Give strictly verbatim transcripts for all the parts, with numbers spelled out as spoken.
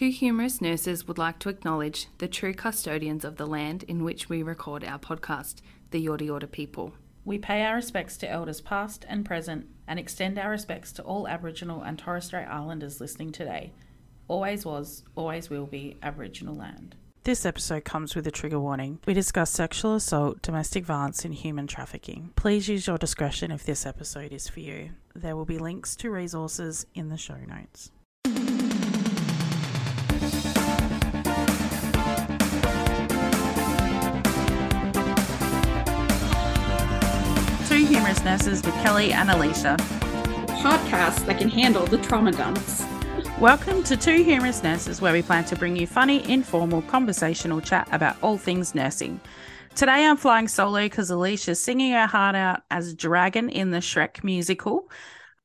two humorous nurses would like to acknowledge the true custodians of the land in which we record our podcast, the Yorta Yorta people. We pay our respects to Elders past and present and extend our respects to all Aboriginal and Torres Strait Islanders listening today. Always was, always will be Aboriginal land. This episode comes with a trigger warning. We discuss sexual assault, domestic violence and human trafficking. Please use your discretion if this episode is for you. There will be links to resources in the show notes. Two Humorous Nurses with Kelly and Alicia. Podcasts that can handle the trauma dumps. Welcome to Two Humorous Nurses, where we plan to bring you funny, informal, conversational chat about all things nursing. Today I'm flying solo because Alicia's singing her heart out as Dragon in the Shrek musical,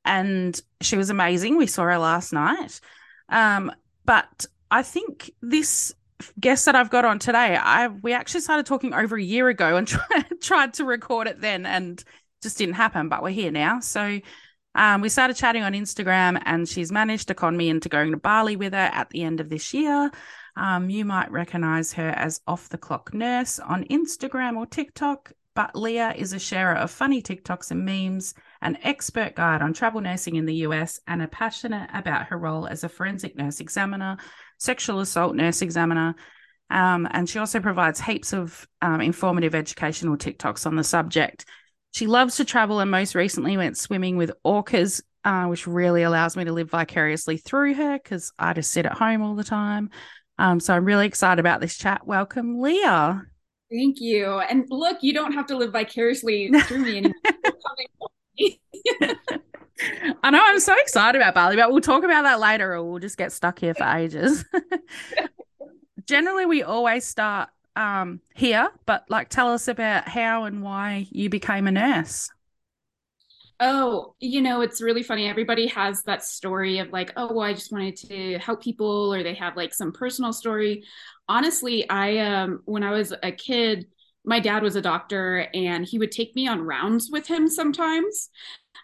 and she was amazing. We saw her last night. Um, but I think this guest that I've got on today, I we actually started talking over a year ago and try, tried to record it then and just didn't happen, but we're here now. So Um, we started chatting on Instagram and she's managed to con me into going to Bali with her at the end of this year. Um, you might recognise her as Off the Clock Nurse on Instagram or TikTok, but Leah is a sharer of funny TikToks and memes, an expert guide on travel nursing in the U S, and a passionate about her role as a forensic nurse examiner, sexual assault nurse examiner, um, and she also provides heaps of um, informative educational TikToks on the subject. She loves to travel and most recently went swimming with orcas, uh, which really allows me to live vicariously through her because I just sit at home all the time. Um, so I'm really excited about this chat. Welcome, Leah. Thank you. And look, you don't have to live vicariously through me anymore. I know, I'm so excited about Bali, but we'll talk about that later or we'll just get stuck here for ages. Generally, we always start um here, but like tell us about how and why you became a nurse. Oh, you know, it's really funny. Everybody has that story of like, oh, well, I just wanted to help people, or they have like some personal story. Honestly, I um when I was a kid, my dad was a doctor and he would take me on rounds with him sometimes.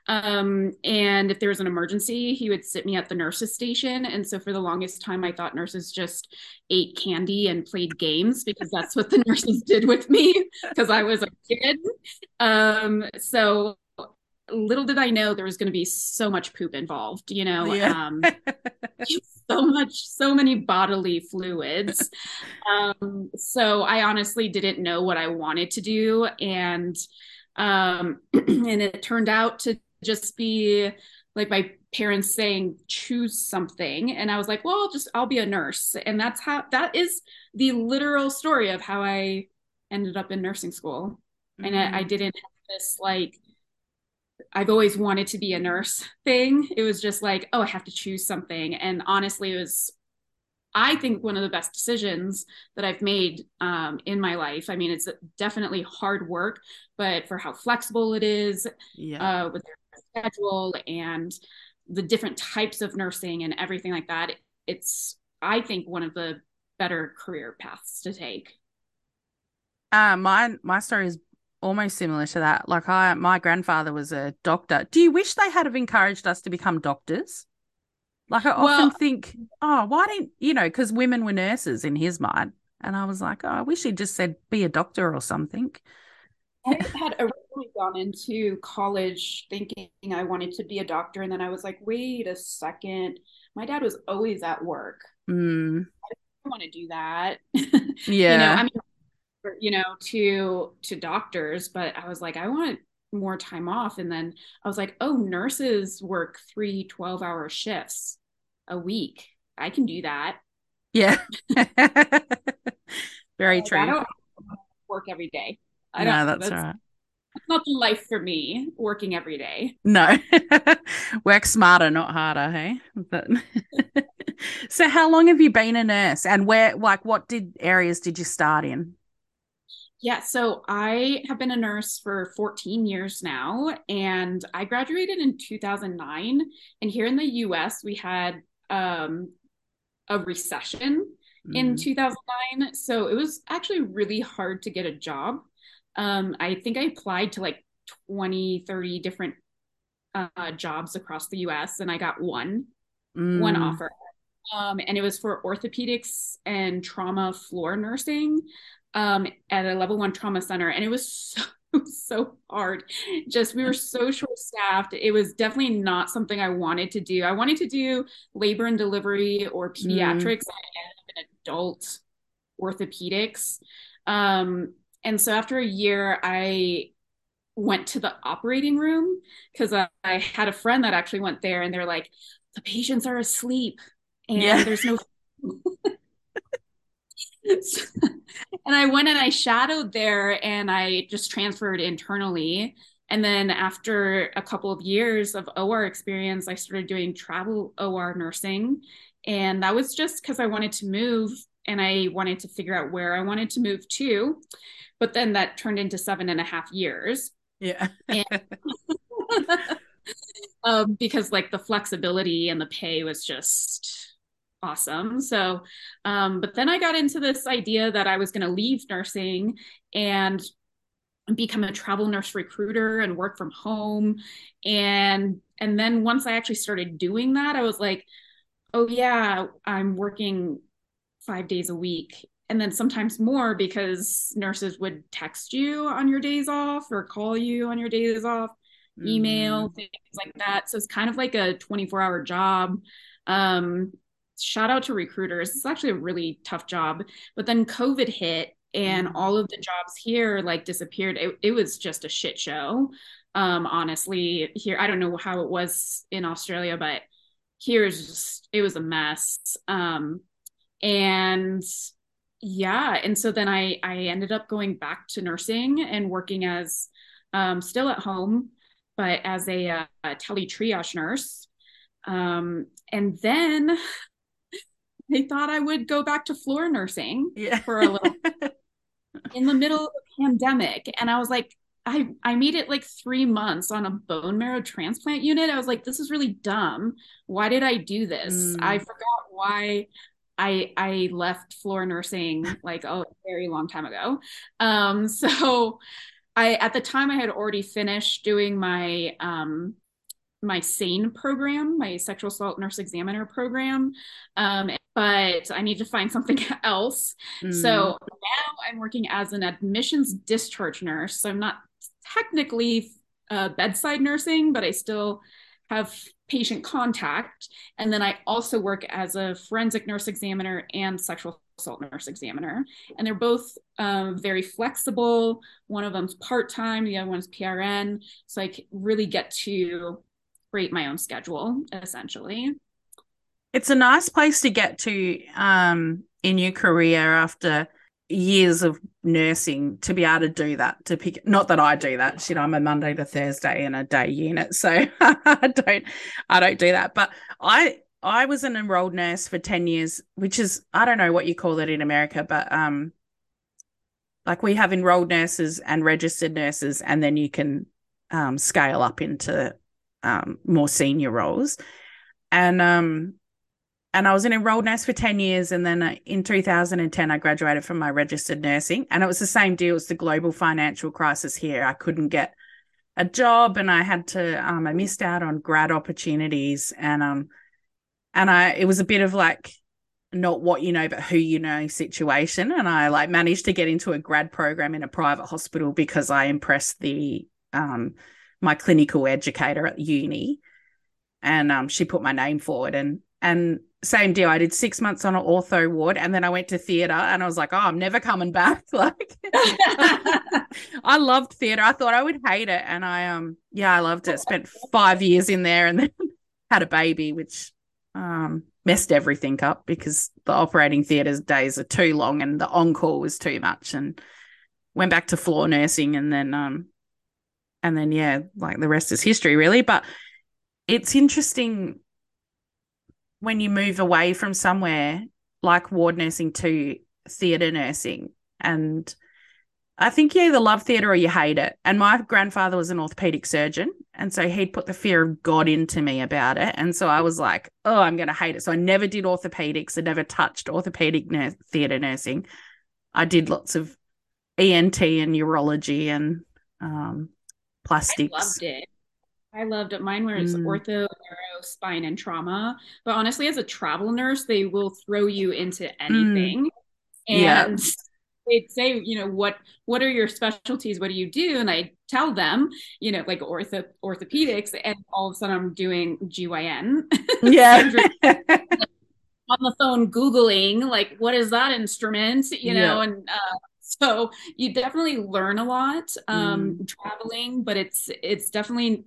Um, and if there was an emergency, he would sit me at the nurse's station. And so for the longest time, I thought nurses just ate candy and played games because that's what the nurses did with me because I was a kid. Um, so little did I know there was going to be so much poop involved, you know, yeah. um, so much, so many bodily fluids. Um, so I honestly didn't know what I wanted to do. And, um, and it turned out to just be like my parents saying, choose something. And I was like, well, I'll just, I'll be a nurse. And that's how, that is the literal story of how I ended up in nursing school. Mm-hmm. And I, I didn't have this, like, I've always wanted to be a nurse thing. It was just like, oh, I have to choose something. And honestly, it was, I think, one of the best decisions that I've made um, in my life. I mean, it's definitely hard work, but for how flexible it is, yeah. uh, with their schedule and the different types of nursing and everything like that, it's, I think, one of the better career paths to take. Uh, my, my story is almost similar to that. Like I, my grandfather was a doctor. Do you wish they had have encouraged us to become doctors? Like I well, often think, oh, why didn't, you know, because women were nurses in his mind. And I was like, oh, I wish he just said be a doctor or something. I had originally gone into college thinking I wanted to be a doctor. And then I was like, wait a second. My dad was always at work. Mm. I don't want to do that. Yeah. You know, I mean, you know, to, to doctors, but I was like, I want more time off. And then I was like, oh, nurses work three twelve hour shifts a week. I can do that. Yeah. Very like, true. I don't work every day. I no, don't, that's, that's all right. That's not the life for me, working every day. No. Work smarter, not harder, hey? But so how long have you been a nurse and where, like, what did areas did you start in? Yeah, so I have been a nurse for fourteen years now, and I graduated in two thousand nine. And here in the U S, we had um, a recession mm. in two thousand nine. So it was actually really hard to get a job. Um, I think I applied to like twenty, thirty different uh, jobs across the U S, and I got one, mm. one offer. Um, and it was for orthopedics and trauma floor nursing um, at a level one trauma center. And it was so, so hard. Just, we were so short staffed. It was definitely not something I wanted to do. I wanted to do labor and delivery or pediatrics. Mm. I ended up in adult orthopedics. Um, and so after a year, I went to the operating room because I, I had a friend that actually went there, and they're like, the patients are asleep. And yeah. there's no so, and I went and I shadowed there, and I just transferred internally. And then after a couple of years of O R experience, I started doing travel O R nursing. And that was just because I wanted to move, and I wanted to figure out where I wanted to move to. But then that turned into seven and a half years. Yeah. And um, because like the flexibility and the pay was just awesome. So, um, but then I got into this idea that I was going to leave nursing and become a travel nurse recruiter and work from home. And, and then once I actually started doing that, I was like, oh yeah, I'm working five days a week. And then sometimes more, because nurses would text you on your days off or call you on your days off, mm. email, things like that. So it's kind of like a twenty-four hour job. Um, shout out to recruiters. It's actually a really tough job, but then COVID hit and all of the jobs here like disappeared. It, it was just a shit show. Um, honestly here, I don't know how it was in Australia, but here's just, it was a mess. Um, and yeah. And so then I, I ended up going back to nursing and working as um, still at home, but as a, a tele triage nurse. Um, and then they thought I would go back to floor nursing yeah. for a little in the middle of the pandemic. And I was like, I, I made it like three months on a bone marrow transplant unit. I was like, this is really dumb. Why did I do this? Mm. I forgot why I, I left floor nursing like a very long time ago. Um, so I, at the time I had already finished doing my, um, my SANE program, my Sexual Assault Nurse Examiner program. Um, but I need to find something else. Mm. So now I'm working as an admissions discharge nurse. So I'm not technically uh, bedside nursing, but I still have patient contact. And then I also work as a forensic nurse examiner and sexual assault nurse examiner. And they're both um, very flexible. One of them's part-time, the other one's P R N. So I really get to create my own schedule, essentially. It's a nice place to get to um, in your career after years of nursing, to be able to do that, to pick, not that I do that shit, I'm a Monday to Thursday in a day unit, so I don't I don't do that, but I I was an enrolled nurse for ten years, which is, I don't know what you call it in America, but um like we have enrolled nurses and registered nurses, and then you can um scale up into um more senior roles, and um And I was an enrolled nurse for ten years, and then in two thousand ten I graduated from my registered nursing, and it was the same deal as the global financial crisis here. I couldn't get a job, and I had to um, I missed out on grad opportunities, and um and I it was a bit of like not what you know but who you know situation, and I like managed to get into a grad program in a private hospital because I impressed the um my clinical educator at uni, and um she put my name forward, and and same deal. I did six months on an ortho ward, and then I went to theatre, and I was like, oh, I'm never coming back. Like, I loved theatre. I thought I would hate it, and I, um, yeah, I loved it. Spent five years in there, and then had a baby, which um, messed everything up because the operating theatre days are too long, and the on-call was too much, and went back to floor nursing, and then, um, and then, yeah, like the rest is history, really. But it's interesting when you move away from somewhere like ward nursing to theatre nursing. And I think you either love theatre or you hate it. And my grandfather was an orthopaedic surgeon, and so he'd put the fear of God into me about it. And so I was like, oh, I'm going to hate it. So I never did orthopaedics. I never touched orthopaedic nurse, theatre nursing. I did lots of E N T and urology and um, plastics. I loved it. I loved it. Mine was mm. ortho, neuro, spine, and trauma. But honestly, as a travel nurse, they will throw you into anything. Mm. And yeah. they'd say, you know, what what are your specialties? What do you do? And I tell them, you know, like ortho orthopedics, and all of a sudden I'm doing G Y N. Yeah. On the phone Googling, like, what is that instrument? You know, yeah. and uh, so you definitely learn a lot um, mm. traveling, but it's it's definitely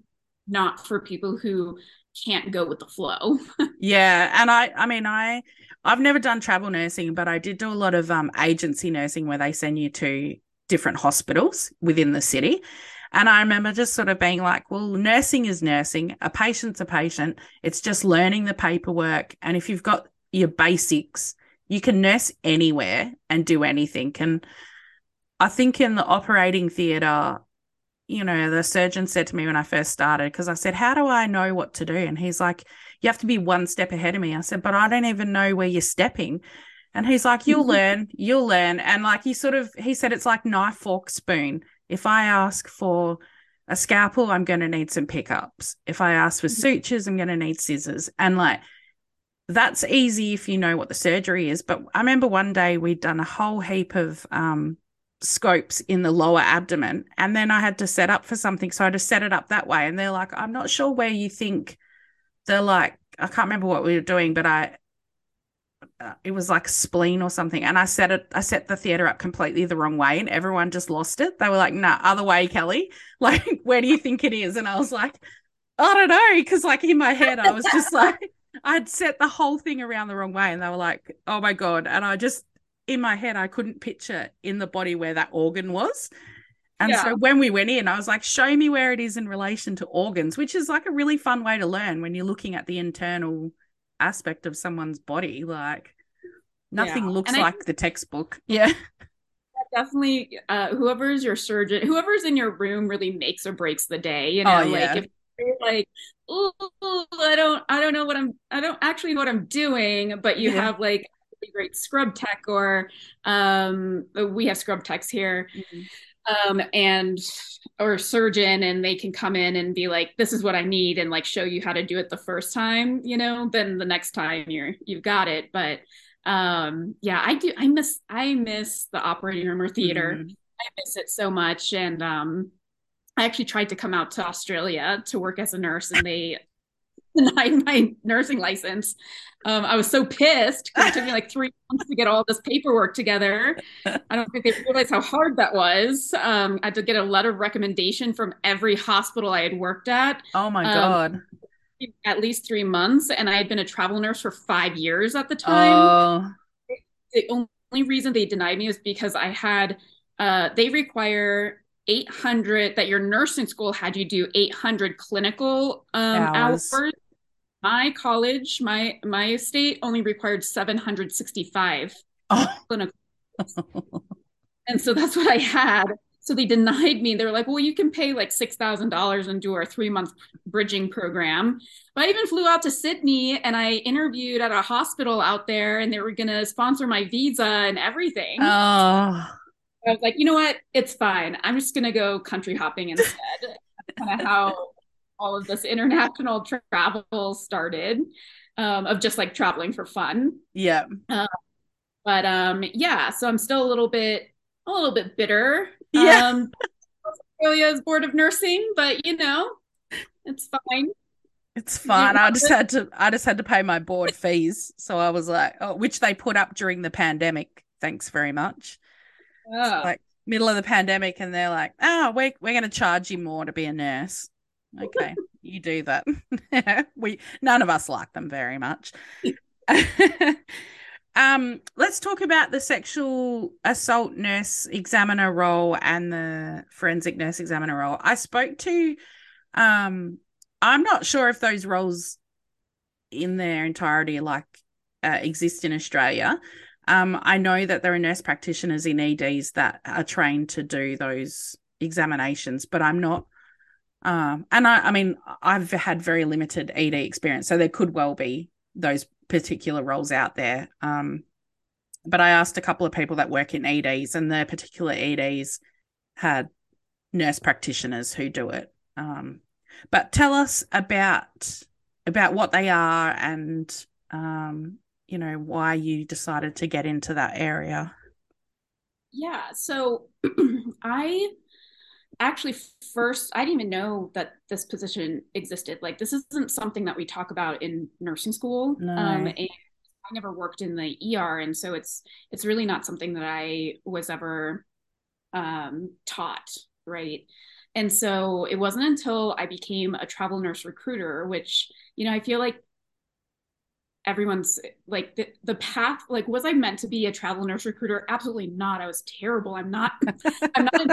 not for people who can't go with the flow. Yeah. And I, I mean, I, I've never done travel nursing, but I did do a lot of um, agency nursing where they send you to different hospitals within the city. And I remember just sort of being like, well, nursing is nursing. A patient's a patient. It's just learning the paperwork. And if you've got your basics, you can nurse anywhere and do anything. And I think in the operating theatre, you know, the surgeon said to me when I first started, because I said, how do I know what to do? And he's like, you have to be one step ahead of me. I said, but I don't even know where you're stepping. And he's like, you'll learn, you'll learn. And like he sort of, he said, it's like knife, fork, spoon. If I ask for a scalpel, I'm going to need some pickups. If I ask for sutures, I'm going to need scissors. And like, that's easy if you know what the surgery is. But I remember one day we'd done a whole heap of, um, scopes in the lower abdomen, and then I had to set up for something, so I just set it up that way. And they're like, I'm not sure where you think they're like, I can't remember what we were doing, but I uh, it was like spleen or something, and I set it I set the theater up completely the wrong way, and everyone just lost it. They were like, nah, other way, Kelly, like, where do you think it is? And I was like, I don't know, because like in my head I was just like, I'd set the whole thing around the wrong way, and they were like, oh my god. And I just, in my head, I couldn't picture in the body where that organ was. And yeah. so when we went in, I was like, show me where it is in relation to organs, which is like a really fun way to learn when you're looking at the internal aspect of someone's body. Like nothing yeah. looks and like I, the textbook. Yeah. Definitely uh, whoever's your surgeon, whoever's in your room really makes or breaks the day. You know, oh, yeah. like if you're like, oh, I don't, I don't know what I'm, I don't actually know what I'm doing, but you yeah. have like, great scrub tech, or um we have scrub techs here, mm-hmm. um and or surgeon, and they can come in and be like, this is what I need, and like show you how to do it the first time, you know, then the next time you're you've got it. But um yeah I do I miss I miss the operating room or theater. Mm-hmm. I miss it so much. And um I actually tried to come out to Australia to work as a nurse, and they denied my nursing license. Um, I was so pissed because it took me like three months to get all this paperwork together. I don't think they realized how hard that was. Um, I had to get a letter of recommendation from every hospital I had worked at. Oh my um, God. At least three months. And I had been a travel nurse for five years at the time. Oh. The only reason they denied me was because I had, uh, they require eight hundred, that your nursing school had you do eight hundred clinical um, hours. hours. My college, my my state only required seven hundred sixty-five oh. clinical. And so that's what I had. So they denied me. They were like, well, you can pay like six thousand dollars and do our three-month bridging program. But I even flew out to Sydney, and I interviewed at a hospital out there, and they were going to sponsor my visa and everything. Oh. I was like, you know what? It's fine. I'm just going to go country hopping instead. That's kind of how all of this international tra- travel started, um, of just like traveling for fun. Yeah. Um, but um, yeah, so I'm still a little bit, a little bit bitter. Yeah. Um, Australia's Board of Nursing, but you know, it's fine. It's fine. I just it? had to, I just had to pay my board fees. So I was like, oh, which they put up during the pandemic. Thanks very much. Oh. Like middle of the pandemic, and they're like, oh, we're, we're going to charge you more to be a nurse. Okay, you do that. We none of us like them very much. um, let's talk about the sexual assault nurse examiner role and the forensic nurse examiner role. I spoke to, um, I'm not sure if those roles in their entirety like uh, exist in Australia. Um, I know that there are nurse practitioners in E Ds that are trained to do those examinations, but I'm not. Um, and I, I mean, I've had very limited E D experience, so there could well be those particular roles out there. Um, but I asked a couple of people that work in E Ds, and their particular E Ds had nurse practitioners who do it. Um, But tell us about about what they are and, um, you know, why you decided to get into that area. Yeah, so I actually first, I didn't even know that this position existed. Like, this isn't something that we talk about in nursing school. No. Um, and I never worked in the E R, and so it's it's really not something that I was ever um, taught, right? And so it wasn't until I became a travel nurse recruiter, which, you know, I feel like everyone's like the, the path, like, was I meant to be a travel nurse recruiter? Absolutely not. I was terrible. I'm not, I'm not, in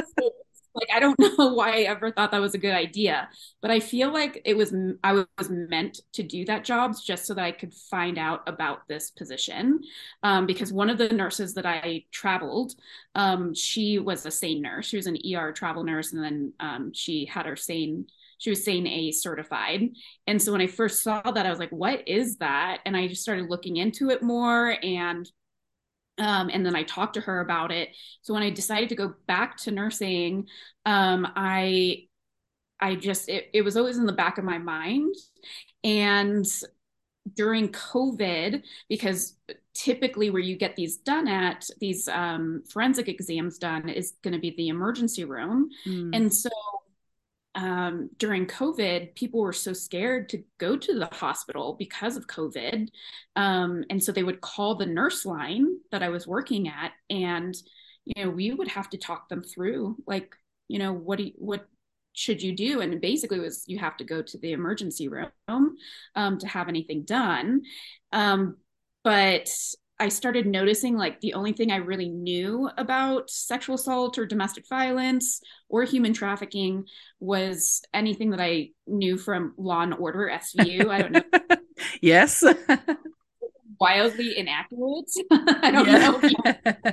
like, I don't know why I ever thought that was a good idea, but I feel like it was, I was meant to do that job just so that I could find out about this position. Um, because one of the nurses that I traveled, um, she was a SANE nurse. She was an E R travel nurse. And then, um, she had her SANE She was SANE/F N E certified. And so when I first saw that, I was like, what is that? And I just started looking into it more. And, um, and then I talked to her about it. So when I decided to go back to nursing, um, I, I just, it, it was always in the back of my mind. And during COVID, because typically where you get these done at, these um, forensic exams done is going to be the emergency room. Mm. And so um, during COVID, people were so scared to go to the hospital because of COVID. Um, and so they would call the nurse line that I was working at, and, you know, we would have to talk them through, like, you know, what do you, what should you do? And basically it was, you have to go to the emergency room, um, to have anything done. Um, but I started noticing, like, the only thing I really knew about sexual assault or domestic violence or human trafficking was anything that I knew from Law and Order S V U. I don't know. Yes. Wildly inaccurate. I don't yeah. know.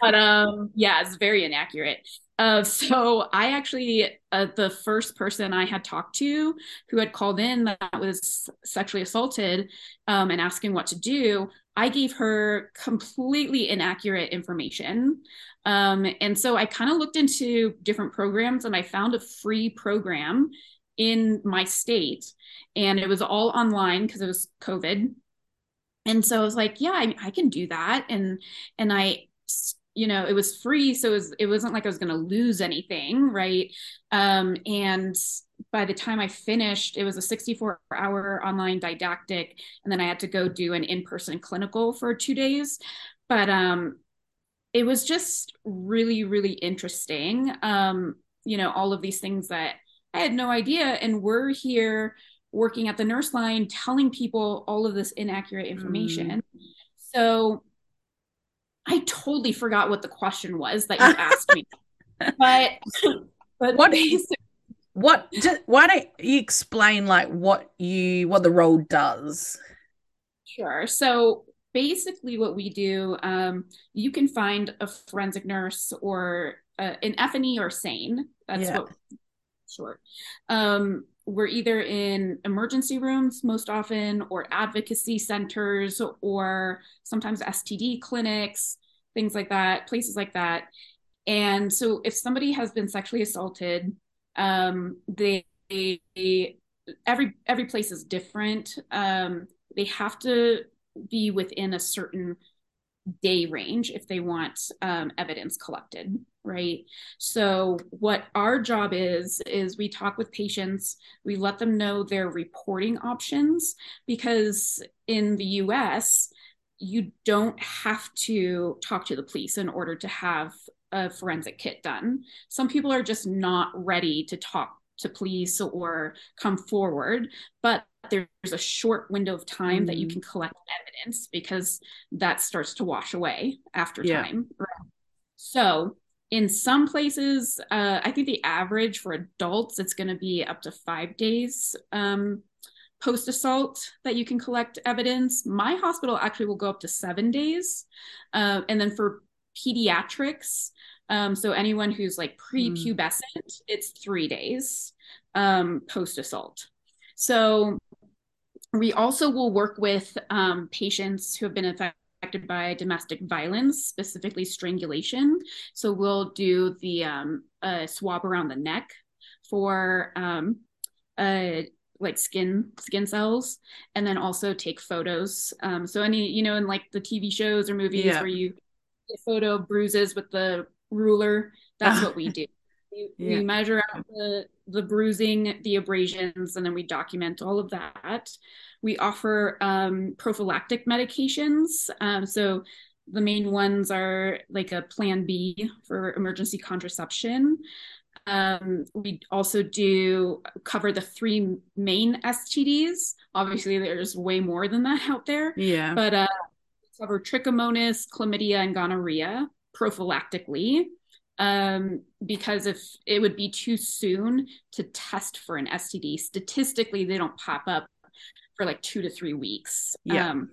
But um, yeah, it's very inaccurate. Uh, so I actually, uh, the first person I had talked to who had called in that was sexually assaulted um, and asking what to do, I gave her completely inaccurate information. Um, and so I kind of looked into different programs, and I found a free program in my state, and it was all online because it was COVID. And so I was like, yeah, I, I can do that. And, and I, you know, it was free. So it, was, it wasn't like I was going to lose anything. Right. Um, and by the time I finished, it was a sixty-four hour online didactic. And then I had to go do an in-person clinical for two days. But um, it was just really, really interesting. Um, you know, all of these things that I had no idea. And we're here working at the nurse line, telling people all of this inaccurate information. Mm. So I totally forgot what the question was that you asked me. But, but what is it? What, just, why don't you explain, like, what you, what the role does? Sure. So basically what we do, um, you can find a forensic nurse or uh, an F N E or SANE. That's yeah. what, short. Um, we're either in emergency rooms most often, or advocacy centers, or sometimes S T D clinics, things like that, places like that. And so if somebody has been sexually assaulted, um, they, they, every, every place is different. Um, they have to be within a certain day range if they want, um, evidence collected. Right. So what our job is, is we talk with patients, we let them know their reporting options, because in the U S you don't have to talk to the police in order to have a forensic kit done. Some people are just not ready to talk to police or come forward, but there's a short window of time mm-hmm. that you can collect evidence, because that starts to wash away after yeah. time. Right. So in some places, uh, I think the average for adults, it's going to be up to five days um, post-assault that you can collect evidence. My hospital actually will go up to seven days. Uh, and then for pediatrics, Um, so anyone who's like prepubescent, mm. it's three days um, post-assault. So we also will work with um, patients who have been affected by domestic violence, specifically strangulation. So we'll do the um, uh, swab around the neck for um, uh, like skin skin cells, and then also take photos. Um, so any, you know, in like the T V shows or movies yeah. where you get photo bruises with the ruler, that's what we do. We, yeah. we measure out the, the bruising, the abrasions, and then we document all of that. We offer um, prophylactic medications. Um, so the main ones are like a Plan B for emergency contraception. Um, we also do cover the three main S T Ds. Obviously, there's way more than that out there. Yeah. But uh, we cover trichomonas, chlamydia, and gonorrhea prophylactically. Um, because if it would be too soon to test for an S T D, statistically, they don't pop up for like two to three weeks. Yeah. Um,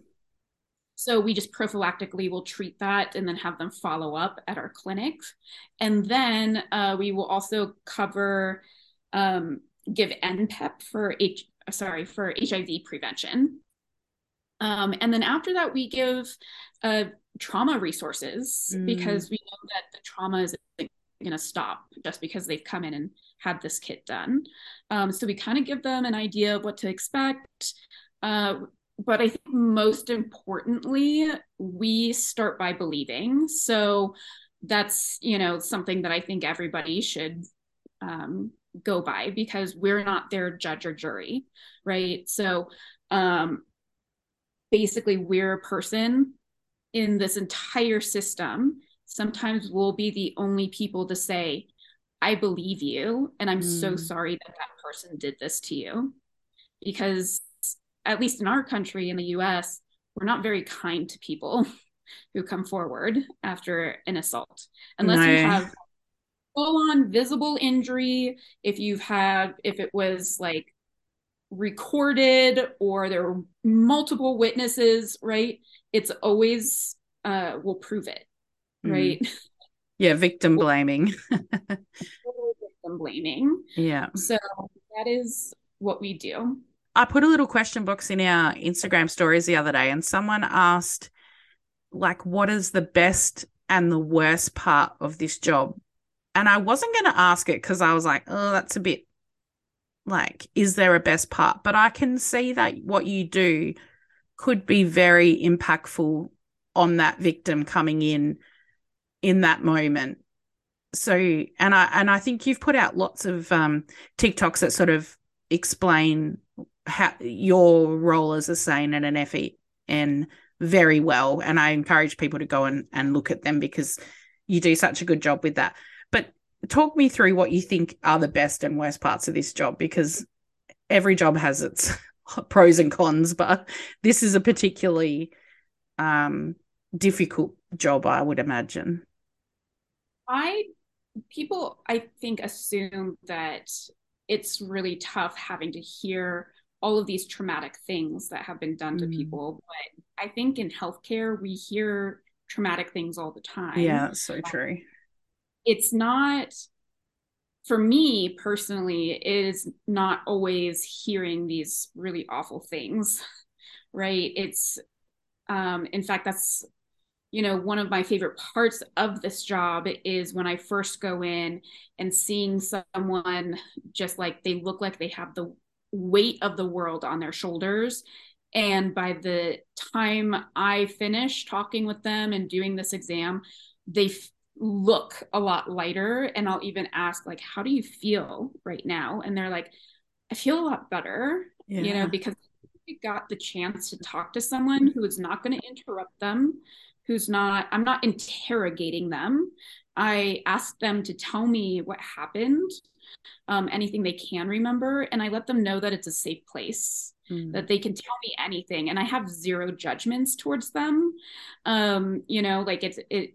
so we just prophylactically will treat that and then have them follow up at our clinics. And then uh, we will also cover, um, give N P E P for H- sorry, for H I V prevention. Um, and then after that, we give uh, trauma resources mm. because we know that the trauma isn't going to stop just because they've come in and had this kit done. Um, so we kind of give them an idea of what to expect. Uh, but I think most importantly, we start by believing. So that's, you know, something that I think everybody should um, go by, because we're not their judge or jury, right? So, um, basically, we're a person in this entire system. Sometimes we'll be the only people to say, I believe you, and I'm mm. so sorry that that person did this to you. Because at least in our country, in the U S, we're not very kind to people who come forward after an assault. Unless no. you have full-on visible injury, if you've had, if it was like, recorded or there were multiple witnesses, right? It's always uh we'll prove it, right? Mm. Yeah, victim blaming. victim blaming. Yeah. So that is what we do. I put a little question box in our Instagram stories the other day, and someone asked, like, what is the best and the worst part of this job? And I wasn't going to ask it because I was like, oh, that's a bit. Like, is there a best part? But I can see that what you do could be very impactful on that victim coming in in that moment. So, and I and I think you've put out lots of um, TikToks that sort of explain how your role as a SANE and an F E N very well. And I encourage people to go and, and look at them, because you do such a good job with that. But talk me through what you think are the best and worst parts of this job, because every job has its pros and cons, but this is a particularly um, difficult job, I would imagine. I, people, I think, assume that it's really tough having to hear all of these traumatic things that have been done to mm. people. But I think in healthcare, we hear traumatic things all the time. Yeah, that's so true. It's not, for me personally, it is not always hearing these really awful things, right? It's, um, in fact, that's, you know, one of my favorite parts of this job is when I first go in and seeing someone just like, they look like they have the weight of the world on their shoulders. And by the time I finish talking with them and doing this exam, they f- look a lot lighter. And I'll even ask, like, how do you feel right now? And they're like, I feel a lot better, yeah. you know, because they got the chance to talk to someone who is not going to interrupt them, who's not, I'm not interrogating them. I ask them to tell me what happened, um, anything they can remember. And I let them know that it's a safe place, mm. that they can tell me anything. And I have zero judgments towards them. Um, you know, like it's, it,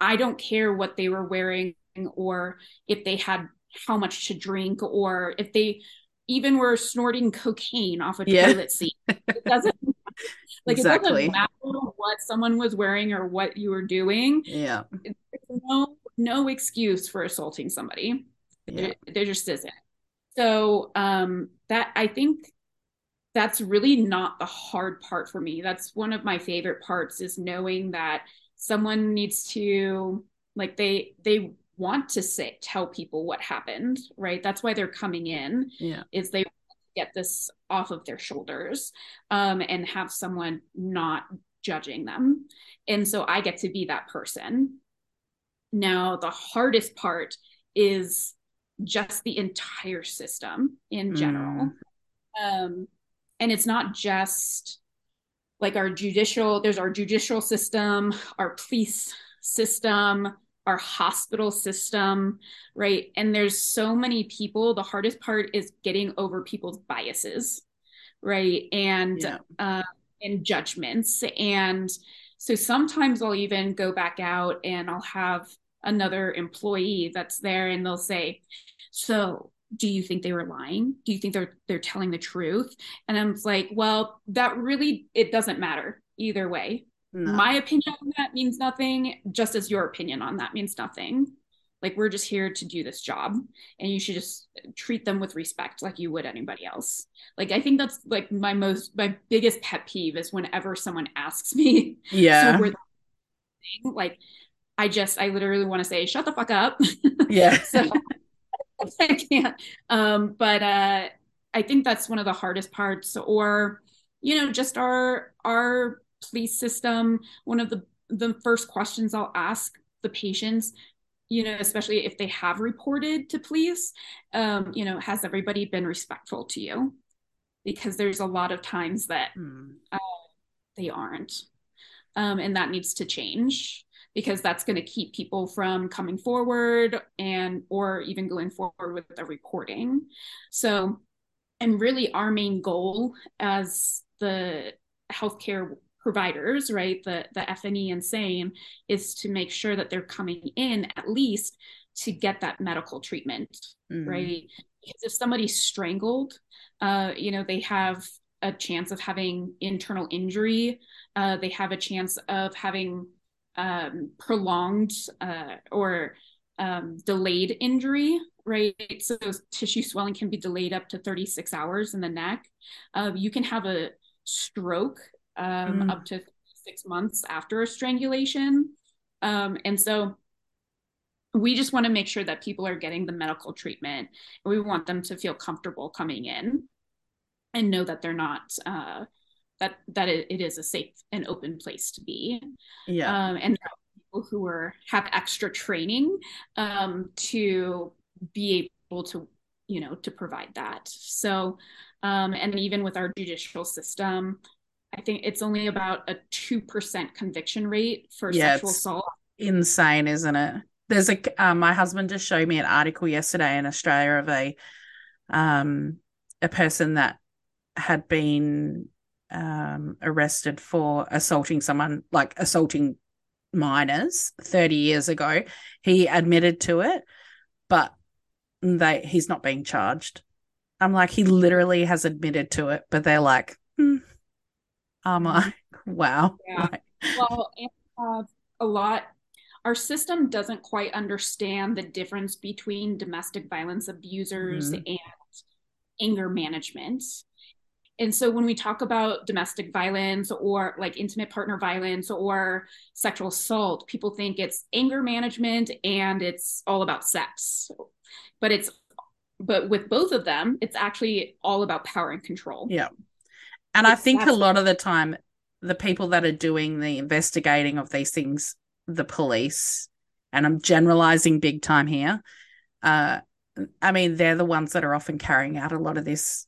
I don't care what they were wearing or if they had how much to drink or if they even were snorting cocaine off a yeah. toilet seat. It doesn't like exactly. it doesn't matter what someone was wearing or what you were doing. Yeah. There's no no excuse for assaulting somebody. Yeah. There, there just isn't. So um, that I think that's really not the hard part for me. That's one of my favorite parts, is knowing that someone needs to, like, they, they want to say, tell people what happened, right? That's why they're coming in, yeah. is they get this off of their shoulders um, and have someone not judging them. And so I get to be that person. Now, the hardest part is just the entire system in general. Mm. Um, and it's not just like our judicial, there's our judicial system, our police system, our hospital system, right? And there's so many people. The hardest part is getting over people's biases, right? And yeah. uh, and judgments. And so sometimes I'll even go back out and I'll have another employee that's there and they'll say, so do you think they were lying? Do you think they're they're telling the truth? And I'm like, well, that really, it doesn't matter either way. No. My opinion on that means nothing, just as your opinion on that means nothing. Like, we're just here to do this job, and you should just treat them with respect like you would anybody else. Like, I think that's like my most, my biggest pet peeve is whenever someone asks me, yeah, so we're like, I just, I literally want to say, shut the fuck up. Yeah. So I can't. Um, but uh, I think that's one of the hardest parts, or, you know, just our, our, police system. One of the the first questions I'll ask the patients, you know, especially if they have reported to police, um, you know, has everybody been respectful to you? Because there's a lot of times that hmm. uh, they aren't, um, and that needs to change, because that's going to keep people from coming forward and or even going forward with the reporting. So, and really, our main goal as the healthcare providers, right, the the F N E and SANE, is to make sure that they're coming in at least to get that medical treatment, mm. right? Because if somebody's strangled, uh, you know, they have a chance of having internal injury. Uh, they have a chance of having um, prolonged uh, or um, delayed injury, right? So tissue swelling can be delayed up to thirty-six hours in the neck. Uh, you can have a stroke um mm. up to six months after a strangulation, um and so we just want to make sure that people are getting the medical treatment, and we want them to feel comfortable coming in and know that they're not uh that that it, it is a safe and open place to be, yeah um and people who are have extra training um to be able to, you know, to provide that. So um and even with our judicial system, I think it's only about a two percent conviction rate for yeah, sexual assault. Insane, isn't it? There's a, um, my husband just showed me an article yesterday in Australia of a, um, a person that had been, um, arrested for assaulting someone, like assaulting minors thirty years ago. He admitted to it, but they, he's not being charged. I'm like, he literally has admitted to it, but they're like, hmm. Um, I, wow. Yeah. Well, and, uh, a lot, our system doesn't quite understand the difference between domestic violence abusers mm. and anger management. And so when we talk about domestic violence or like intimate partner violence or sexual assault, people think it's anger management and it's all about sex, but it's, but with both of them, it's actually all about power and control. Yeah. And I think a lot of the time, the people that are doing the investigating of these things, the police, and I'm generalizing big time here, uh, I mean, they're the ones that are often carrying out a lot of this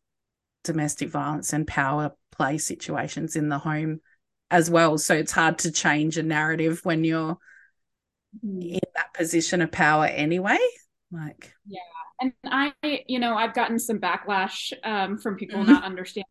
domestic violence and power play situations in the home as well. So it's hard to change a narrative when you're in that position of power anyway. Like, yeah. And I, you know, I've gotten some backlash um, from people not understanding.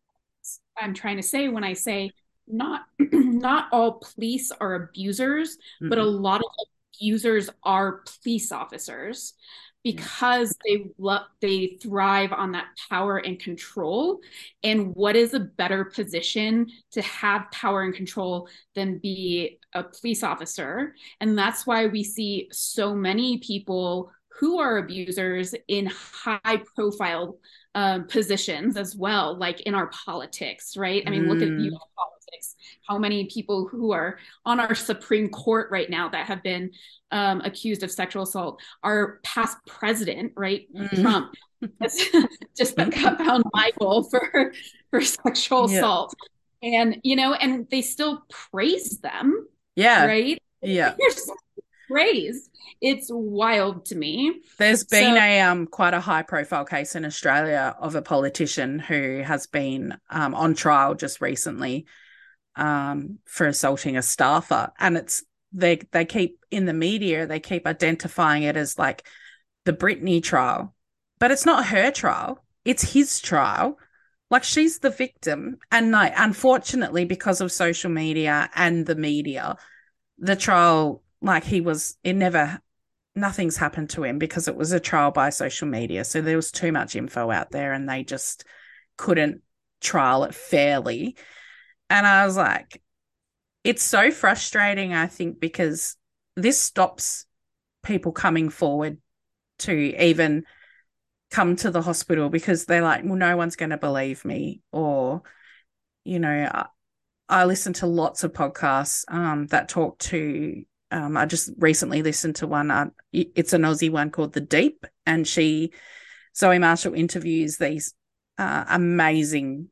I'm trying to say when I say not not all police are abusers, mm-hmm. but a lot of abusers are police officers because yeah. they lo- they thrive on that power and control. And what is a better position to have power and control than be a police officer? And that's why we see so many people who are abusers in high profile Um, positions as well, like in our politics, right? I mean, mm. look at U S politics case, how many people who are on our Supreme Court right now that have been um, accused of sexual assault, our past president, right, mm-hmm. Trump, just got found liable for, for sexual yeah. assault. And, you know, and they still praise them. Yeah. Right? Yeah. They're so praised. It's wild to me. There's been so, a um quite a high profile case in Australia of a politician who has been um, on trial just recently um, for assaulting a staffer. And it's they they keep in the media, they keep identifying it as like the Britney trial. But it's not her trial. It's his trial. Like, she's the victim. And like, unfortunately, because of social media and the media, the trial, like he was, it never, nothing's happened to him because it was a trial by social media. So there was too much info out there and they just couldn't trial it fairly. And I was like, it's so frustrating, I think, because this stops people coming forward to even come to the hospital because they're like, well, no one's going to believe me. Or, you know, I, I listen to lots of podcasts um, that talk to, um, I just recently listened to one, uh, it's an Aussie one called The Deep, and she, Zoe Marshall, interviews these uh, amazing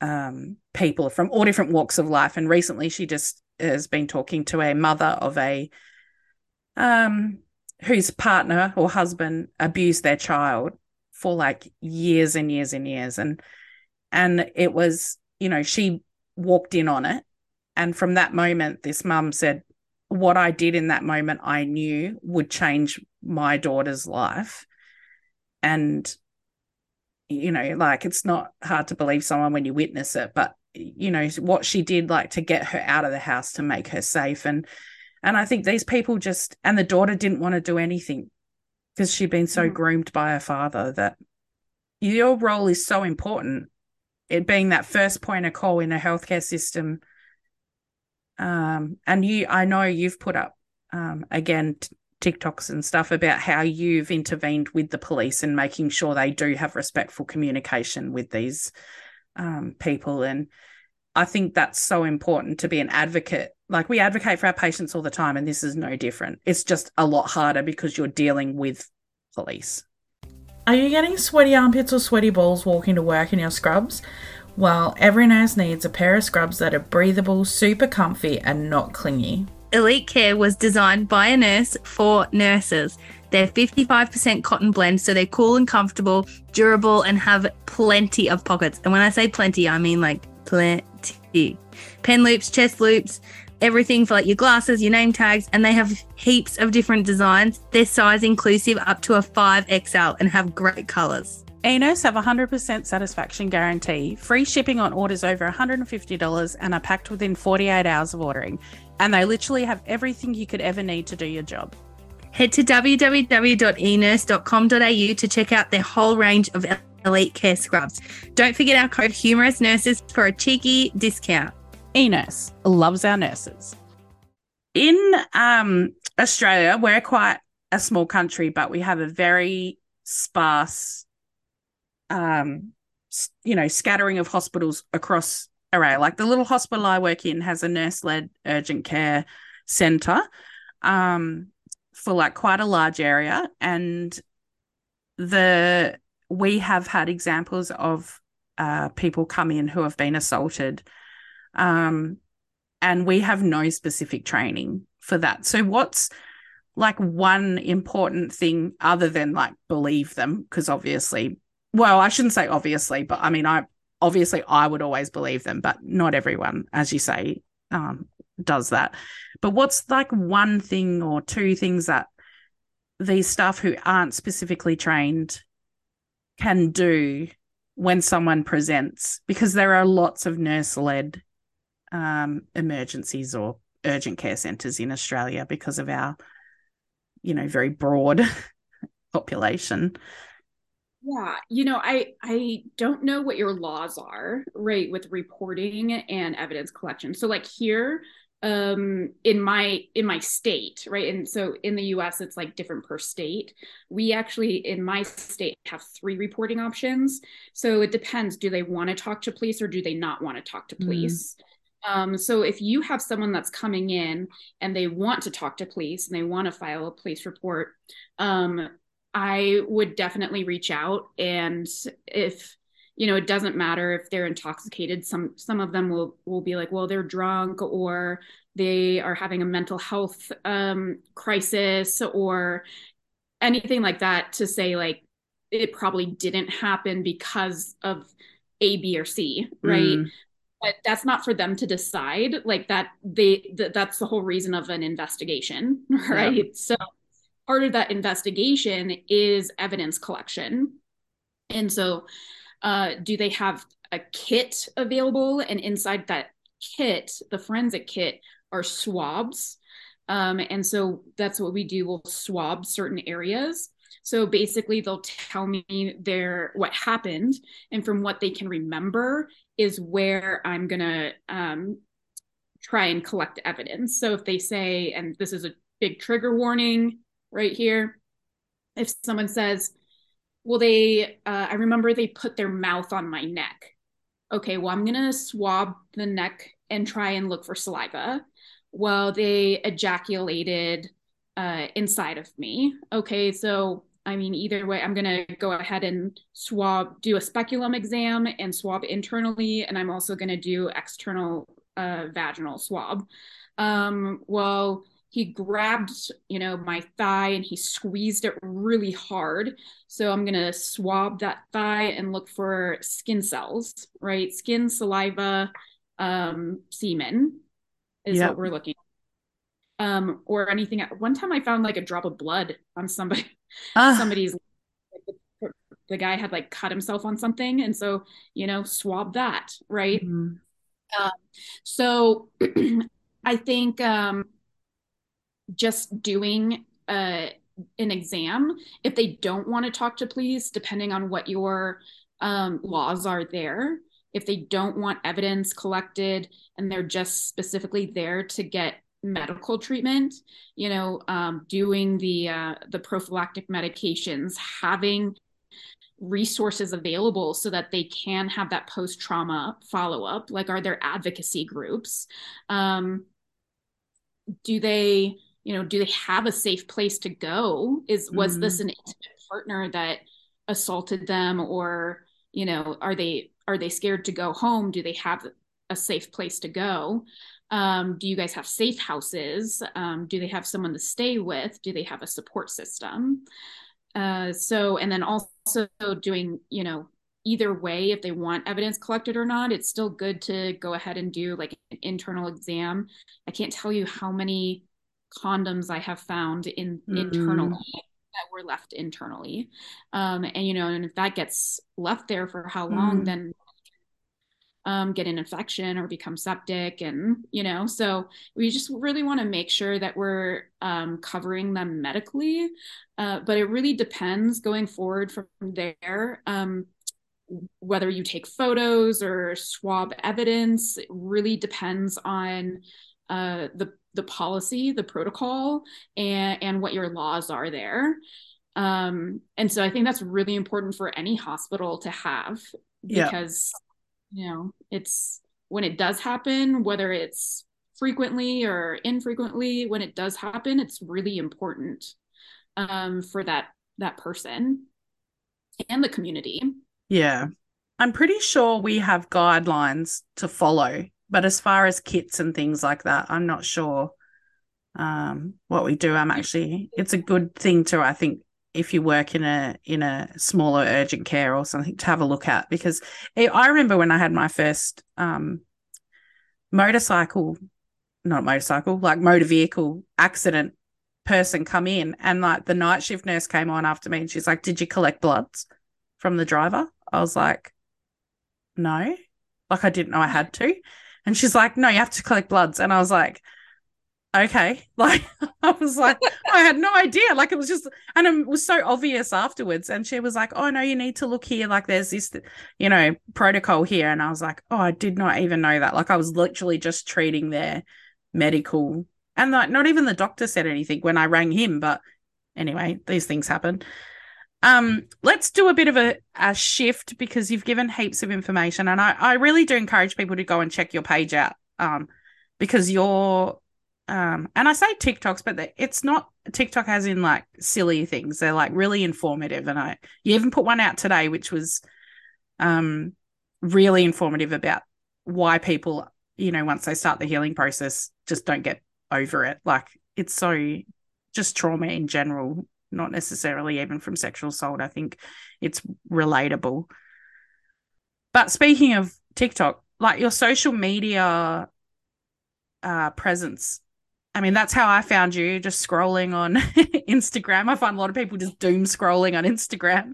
um, people from all different walks of life. And recently she just has been talking to a mother of a, um, whose partner or husband abused their child for like years and years and years. And, and it was, you know, she walked in on it. And from that moment, this mum said, what I did in that moment, I knew would change my daughter's life. And, you know, like, it's not hard to believe someone when you witness it, but you know, what she did, like, to get her out of the house, to make her safe. And, And I think these people just, and the daughter didn't want to do anything because she'd been so mm. groomed by her father, that your role is so important. It being that first point of call in a healthcare system. Um, and you, I know you've put up, um, again, t- TikToks and stuff about how you've intervened with the police and making sure they do have respectful communication with these um, people. And I think that's so important, to be an advocate. Like, we advocate for our patients all the time, and this is no different. It's just a lot harder because you're dealing with police. Are you getting sweaty armpits or sweaty balls walking to work in your scrubs? Well, every nurse needs a pair of scrubs that are breathable, super comfy, and not clingy. Elite Care was designed by a nurse for nurses. They're fifty-five percent cotton blend, so they're cool and comfortable, durable, and have plenty of pockets. And when I say plenty, I mean like plenty. Pen loops, chest loops, everything for like your glasses, your name tags, and they have heaps of different designs. They're size inclusive up to a five X L and have great colours. Enos have a one hundred percent satisfaction guarantee, free shipping on orders over one hundred fifty dollars, and are packed within forty-eight hours of ordering. And they literally have everything you could ever need to do your job. Head to w w w dot e nurse dot com dot a u to check out their whole range of Elite Care scrubs. Don't forget our code Humorous Nurses for a cheeky discount. E-Nurse loves our nurses. In um, Australia, we're quite a small country, but we have a very sparse, um, you know, scattering of hospitals across Australia. Like, the little hospital I work in has a nurse-led urgent care centre um, for, like, quite a large area. And the we have had examples of uh, people come in who have been assaulted, Um, and we have no specific training for that. So what's, like, one important thing other than, like, believe them? Because obviously, well, I shouldn't say obviously, but I mean, I obviously I would always believe them, but not everyone, as you say, um, does that. But what's, like, one thing or two things that these staff who aren't specifically trained can do when someone presents? Because there are lots of nurse-led Um, emergencies or urgent care centres in Australia because of our, you know, very broad population. Yeah, you know, I I don't know what your laws are, right, with reporting and evidence collection. So, like, here um, in my in my state, right, and so in the U S it's like different per state. We actually in my state have three reporting options. So it depends: do they want to talk to police or do they not want to talk to police? Mm. Um, so if you have someone that's coming in and they want to talk to police and they want to file a police report, um, I would definitely reach out. And if, you know, it doesn't matter if they're intoxicated, some, some of them will, will be like, well, they're drunk, or they are having a mental health um, crisis or anything like that, to say like, it probably didn't happen because of A, B, or C. Right. Mm. But that's not for them to decide, like that. They, th- that's the whole reason of an investigation. Right. Yeah. So part of that investigation is evidence collection. And so uh, do they have a kit available? And inside that kit, the forensic kit, are swabs. Um, and so that's what we do. We'll swab certain areas. So basically they'll tell me their, what happened, and from what they can remember is where I'm going to um, try and collect evidence. So if they say, and this is a big trigger warning right here, if someone says, well, they, uh, I remember they put their mouth on my neck. Okay, well, I'm going to swab the neck and try and look for saliva. Well, they ejaculated uh, inside of me. Okay, so I mean, either way, I'm going to go ahead and swab, do a speculum exam and swab internally. And I'm also going to do external uh, vaginal swab. Um, well, he grabbed, you know, my thigh and he squeezed it really hard. So I'm going to swab that thigh and look for skin cells, right? Skin, saliva, um, semen is yep. what we're looking at. Um, or anything. One time I found like a drop of blood on somebody. Uh. Somebody's, the guy had like cut himself on something. And so, you know, swab that. Right. Mm-hmm. Um, so I think um, just doing uh, an exam, if they don't want to talk to police, depending on what your um, laws are there, if they don't want evidence collected and they're just specifically there to get medical treatment, you know, um, doing the, uh, the prophylactic medications, having resources available so that they can have that post-trauma follow-up. Like, are there advocacy groups? Um, do they, you know, do they have a safe place to go? Is, was mm-hmm. this an intimate partner that assaulted them? Or, you know, are they, are they scared to go home? Do they have a safe place to go? Um, do you guys have safe houses? Um, do they have someone to stay with? Do they have a support system? Uh, so, and then also doing, you know, either way, if they want evidence collected or not, it's still good to go ahead and do like an internal exam. I can't tell you how many condoms I have found in mm-hmm. internally that were left internally. Um, and, you know, and if that gets left there for how long, mm-hmm. then Um, get an infection or become septic. And, you know, so we just really want to make sure that we're um, covering them medically. Uh, but it really depends going forward from there, um, whether you take photos or swab evidence. It really depends on uh, the, the policy, the protocol, and, and what your laws are there. Um, and so I think that's really important for any hospital to have, because yeah. you know, it's when it does happen, whether it's frequently or infrequently, when it does happen, it's really important um, for that, that person and the community. Yeah. I'm pretty sure we have guidelines to follow, but as far as kits and things like that, I'm not sure um, what we do. I'm actually, it's a good thing to, I think, if you work in a in a smaller urgent care or something, to have a look at, because I remember when I had my first um, motorcycle, not motorcycle, like motor vehicle accident person come in, and like the night shift nurse came on after me and she's like, did you collect bloods from the driver? I was like, no, like I didn't know I had to. And she's like, no, you have to collect bloods. And I was like, okay, like I was like, I had no idea, like it was just, and it was so obvious afterwards. And she was like, oh no, you need to look here, like there's this, you know, protocol here. And I was like, oh, I did not even know that. Like I was literally just treating their medical, and like not even the doctor said anything when I rang him. But anyway, these things happen. Um, let's do a bit of a, a shift, because you've given heaps of information, and I, I really do encourage people to go and check your page out. um, because you're, um, and I say TikToks, but it's not TikTok as in like silly things. They're like really informative. And I, you even put one out today, which was um, really informative about why people, you know, once they start the healing process, just don't get over it. Like it's so just trauma in general, not necessarily even from sexual assault. I think it's relatable. But speaking of TikTok, like your social media uh, presence, I mean, that's how I found you, just scrolling on Instagram. I find a lot of people just doom scrolling on Instagram.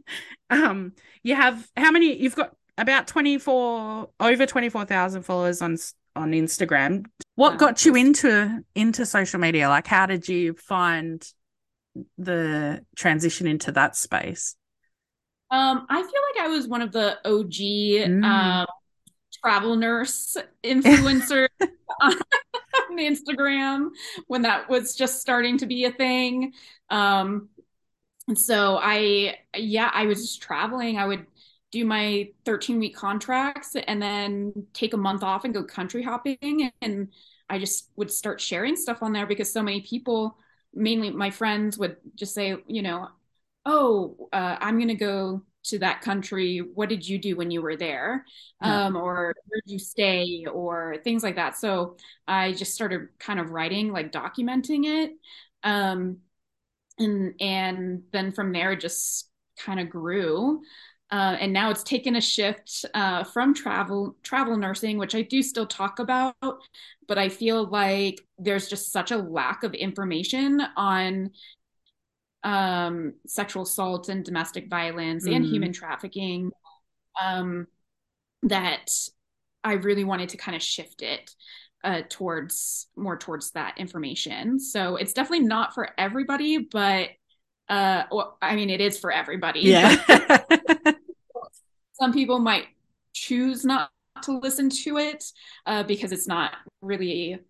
Um, you have how many? You've got about twenty-four, over twenty-four thousand followers on on Instagram. What got you into into social media? Like, how did you find the transition into that space? Um, I feel like I was one of the O G mm. um, travel nurse influencers on Instagram when that was just starting to be a thing. Um, and so I, yeah, I was just traveling. I would do my thirteen week contracts and then take a month off and go country hopping. And I just would start sharing stuff on there because so many people, mainly my friends, would just say, you know, oh, uh, I'm going to go to that country. What did you do when you were there? Um, yeah. Or where did you stay or things like that. So I just started kind of writing, like documenting it. Um, and, and then from there, it just kind of grew. Uh, and now it's taken a shift uh, from travel, travel nursing, which I do still talk about, but I feel like there's just such a lack of information on um, sexual assault and domestic violence mm. and human trafficking, um, that I really wanted to kind of shift it uh, towards more towards that information. So it's definitely not for everybody, but uh, well, I mean, it is for everybody. Yeah. Some people might choose not to listen to it uh, because it's not really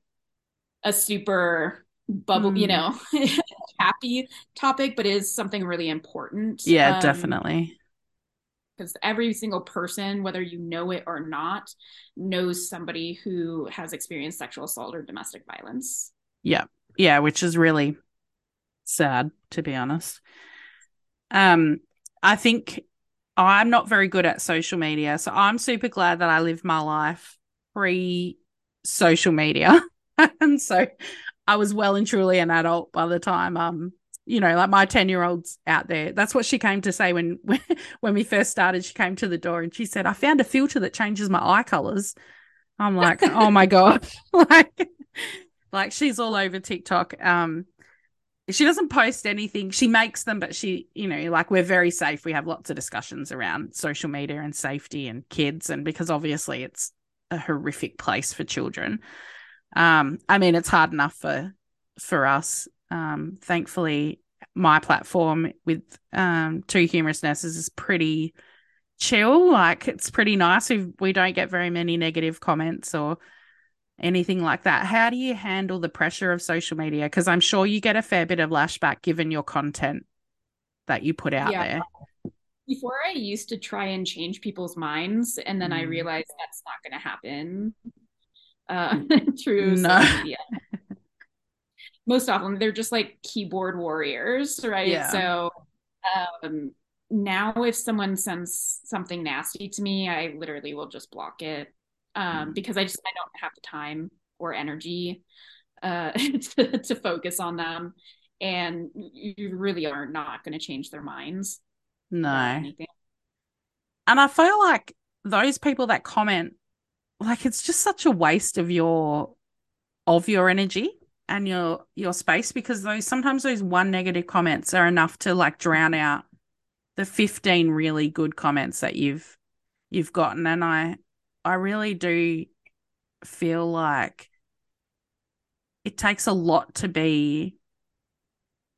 a super bubble, mm. you know, happy topic, but it is something really important. Yeah, um, definitely. Because every single person, whether you know it or not, knows somebody who has experienced sexual assault or domestic violence. Yeah. Yeah. Which is really sad, to be honest. Um, I think I'm not very good at social media, so I'm super glad that I lived my life pre-social media. And so I was well and truly an adult by the time, um, you know, like my ten-year-old's out there. That's what she came to say when, when when we first started. She came to the door and she said, I found a filter that changes my eye colours. I'm like, oh, my God. like, like she's all over TikTok. Um, she doesn't post anything. She makes them, but she, you know, like we're very safe. We have lots of discussions around social media and safety and kids, and because obviously it's a horrific place for children. Um, I mean, it's hard enough for for us. Um, thankfully, my platform with um, Two Humorous Nurses is pretty chill. Like, it's pretty nice. We we don't get very many negative comments or anything like that. How do you handle the pressure of social media? Because I'm sure you get a fair bit of lashback given your content that you put out yeah. there. Before, I used to try and change people's minds, and then mm. I realized that's not going to happen uh, through no. social media. Most often, they're just like keyboard warriors, right? Yeah. So um, now if someone sends something nasty to me, I literally will just block it. Um, because I just, I don't have the time or energy uh, to, to focus on them. And you really are not going to change their minds. No. And I feel like those people that comment, like, it's just such a waste of your, of your energy and your, your space, because those, sometimes those one negative comments are enough to like drown out the fifteen really good comments that you've, you've gotten. And I, I really do feel like it takes a lot to be,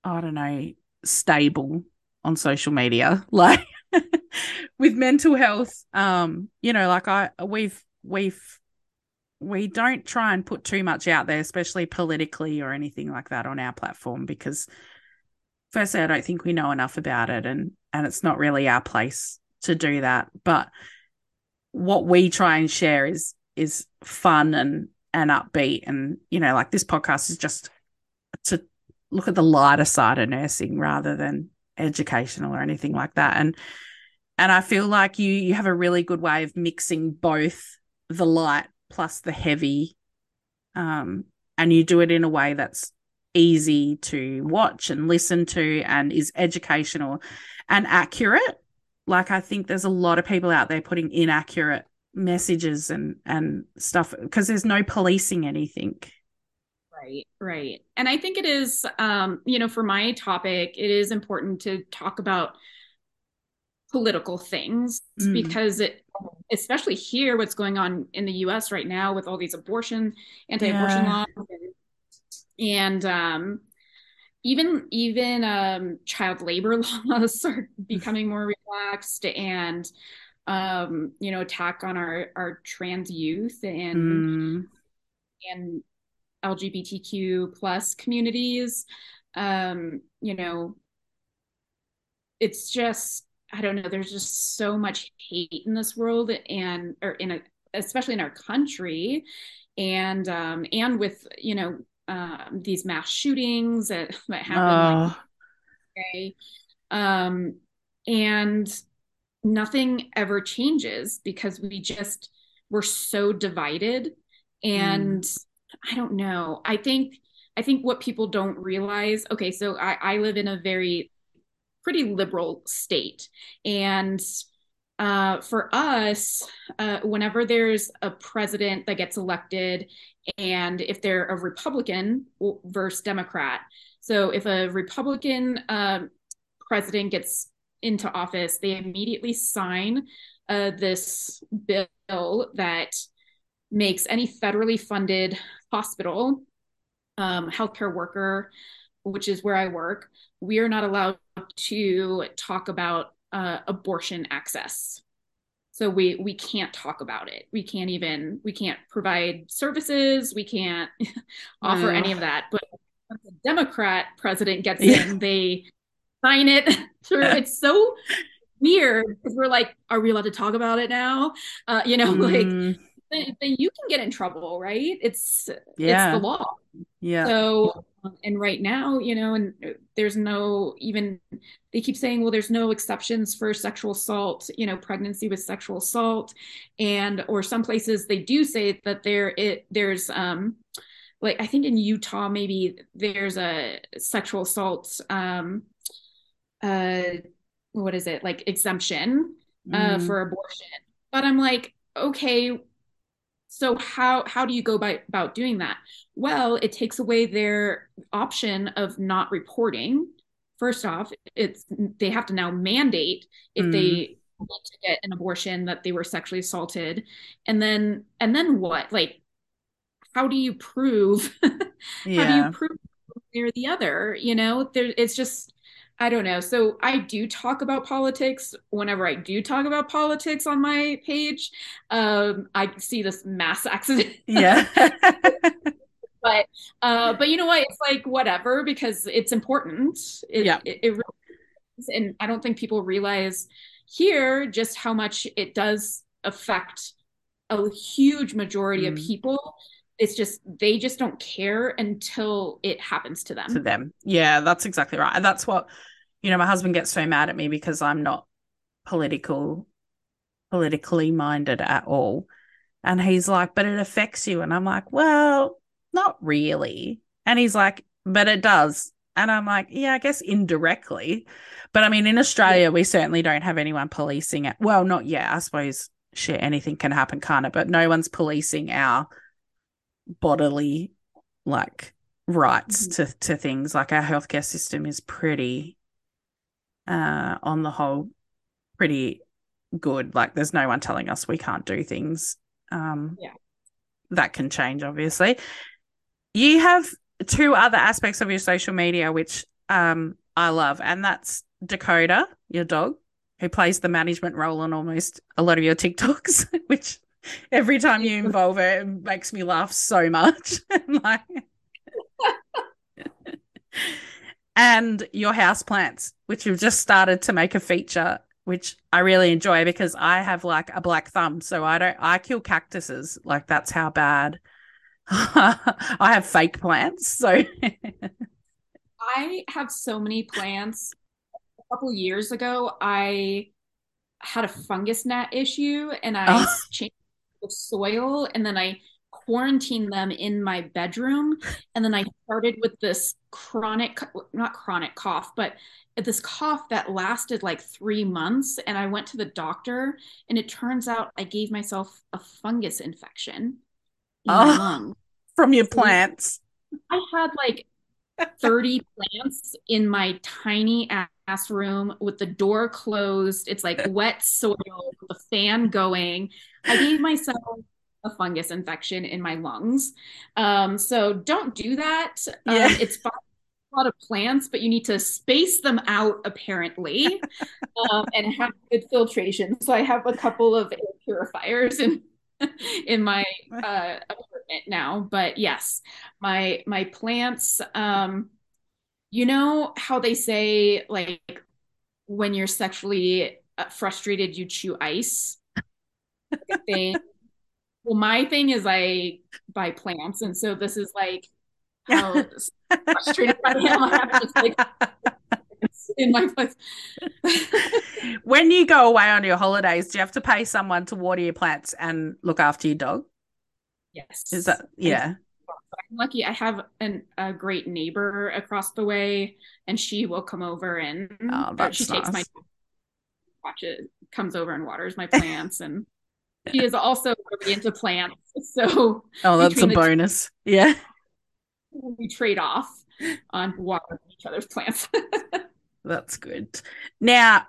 I don't know, stable on social media. Like with mental health, um, you know, like I we've we've we don't try and put too much out there, especially politically or anything like that on our platform, because firstly, I don't think we know enough about it, and and it's not really our place to do that. But what we try and share is is fun and and upbeat, and, you know, like this podcast is just to look at the lighter side of nursing rather than educational or anything like that. And and I feel like you you have a really good way of mixing both the light plus the heavy, um, and you do it in a way that's easy to watch and listen to and is educational and accurate. Like, I think there's a lot of people out there putting inaccurate messages and, and stuff because there's no policing anything. Right, right. And I think it is, um, you know, for my topic, it is important to talk about political things mm. because it, especially here, what's going on in the U S right now with all these abortion, anti-abortion yeah. laws and, and um, even, even um, child labor laws are becoming more relaxed, and, um, you know, attack on our, our trans youth and, mm. and, L G B T Q plus communities. Um, you know, it's just, I don't know, there's just so much hate in this world and, or in a, especially in our country, and, um, and with, you know, um, these mass shootings that, that happen. Oh. Like, um, and nothing ever changes because we just, we're so divided, and mm. I don't know. I think, I think what people don't realize, okay, so I, I live in a very pretty liberal state. And uh, for us, uh, whenever there's a president that gets elected, and if they're a Republican versus Democrat, so if a Republican uh, president gets into office, they immediately sign uh, this bill that makes any federally funded hospital, um, healthcare worker, which is where I work, we are not allowed to talk about uh, abortion access. So we we can't talk about it. We can't even, we can't provide services. We can't offer any of that. But if the Democrat president gets yeah. in, they sign it through. It's so weird because we're like, are we allowed to talk about it now? Uh, you know, mm. like, then you can get in trouble, right? It's yeah. it's the law. Yeah. So, and right now, you know, and there's no, even they keep saying, well, there's no exceptions for sexual assault, you know, pregnancy with sexual assault, and or some places they do say that there it there's um like I think in Utah maybe there's a sexual assault um uh what is it like exemption uh, mm. for abortion, but I'm like, okay. So how, how do you go by, about doing that? Well, it takes away their option of not reporting. First off, it's they have to now mandate if mm. they want to get an abortion that they were sexually assaulted. And then, and then what? Like, how do you prove? yeah. How do you prove one way or the other? You know, there, it's just, I don't know. So I do talk about politics. Whenever I do talk about politics on my page, um, I see this mass accident. Yeah. but, uh, but you know what? It's like, whatever, because it's important. It, yeah. It, it really is. And I don't think people realize here just how much it does affect a huge majority mm. of people. It's just, they just don't care until it happens to them. To them. Yeah, that's exactly right. And that's what, you know, my husband gets so mad at me because I'm not political, politically minded at all. And he's like, but it affects you. And I'm like, well, not really. And he's like, but it does. And I'm like, yeah, I guess indirectly. But I mean, in Australia, yeah. we certainly don't have anyone policing it. Well, not yet. I suppose, shit, anything can happen, can't it? But no one's policing our bodily like rights mm-hmm. to, to things. Like our healthcare system is pretty uh on the whole pretty good. Like there's no one telling us we can't do things. Um yeah. That can change, obviously. You have two other aspects of your social media which um I love, and that's Dakota, your dog, who plays the management role on almost a lot of your TikToks, which every time you involve her, it makes me laugh so much. like... and your houseplants, which you've just started to make a feature, which I really enjoy because I have like a black thumb, so I don't. I kill cactuses. Like that's how bad I have fake plants, so I have so many plants. A couple years ago, I had a fungus gnat issue, and I oh. changed the soil, and then I quarantined them in my bedroom, and then I started with this chronic, not chronic cough, but this cough that lasted like three months, and I went to the doctor, and it turns out I gave myself a fungus infection. Oh, from your plants. I had like thirty plants in my tiny ass room with the door closed. It's like wet soil, with the fan going. I gave myself a fungus infection in my lungs. Um, so don't do that. Yeah. Um, it's fine. A lot of plants, but you need to space them out apparently, um, and have good filtration. So I have a couple of air purifiers and in my uh apartment now. But yes, my my plants, um you know how they say, like, when you're sexually frustrated you chew ice? Thing. Well, my thing is I buy plants, and so this is like how frustrated I am. I'm just like in my place. When you go away on your holidays, do you have to pay someone to water your plants and look after your dog? Yes. Is that, yeah. I'm lucky. I have an, a great neighbor across the way, and she will come over and oh, that's she nice. takes my watch it comes over and waters my plants, and she is also really into plants. So oh, that's a bonus. Two, yeah. We trade off on watering each other's plants. That's good. Now,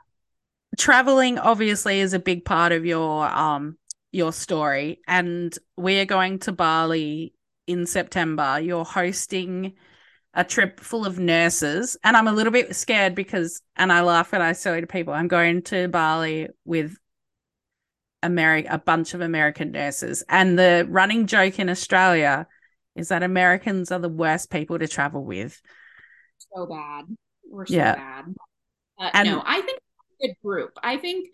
traveling obviously is a big part of your um your story, and we are going to Bali in September. You're hosting a trip full of nurses, and I'm a little bit scared because, and I laugh and I say to people, I'm going to Bali with America, a bunch of American nurses, and the running joke in Australia is that Americans are the worst people to travel with. So bad. We're so yeah. bad. Uh, and no, I think it's a good group. I think,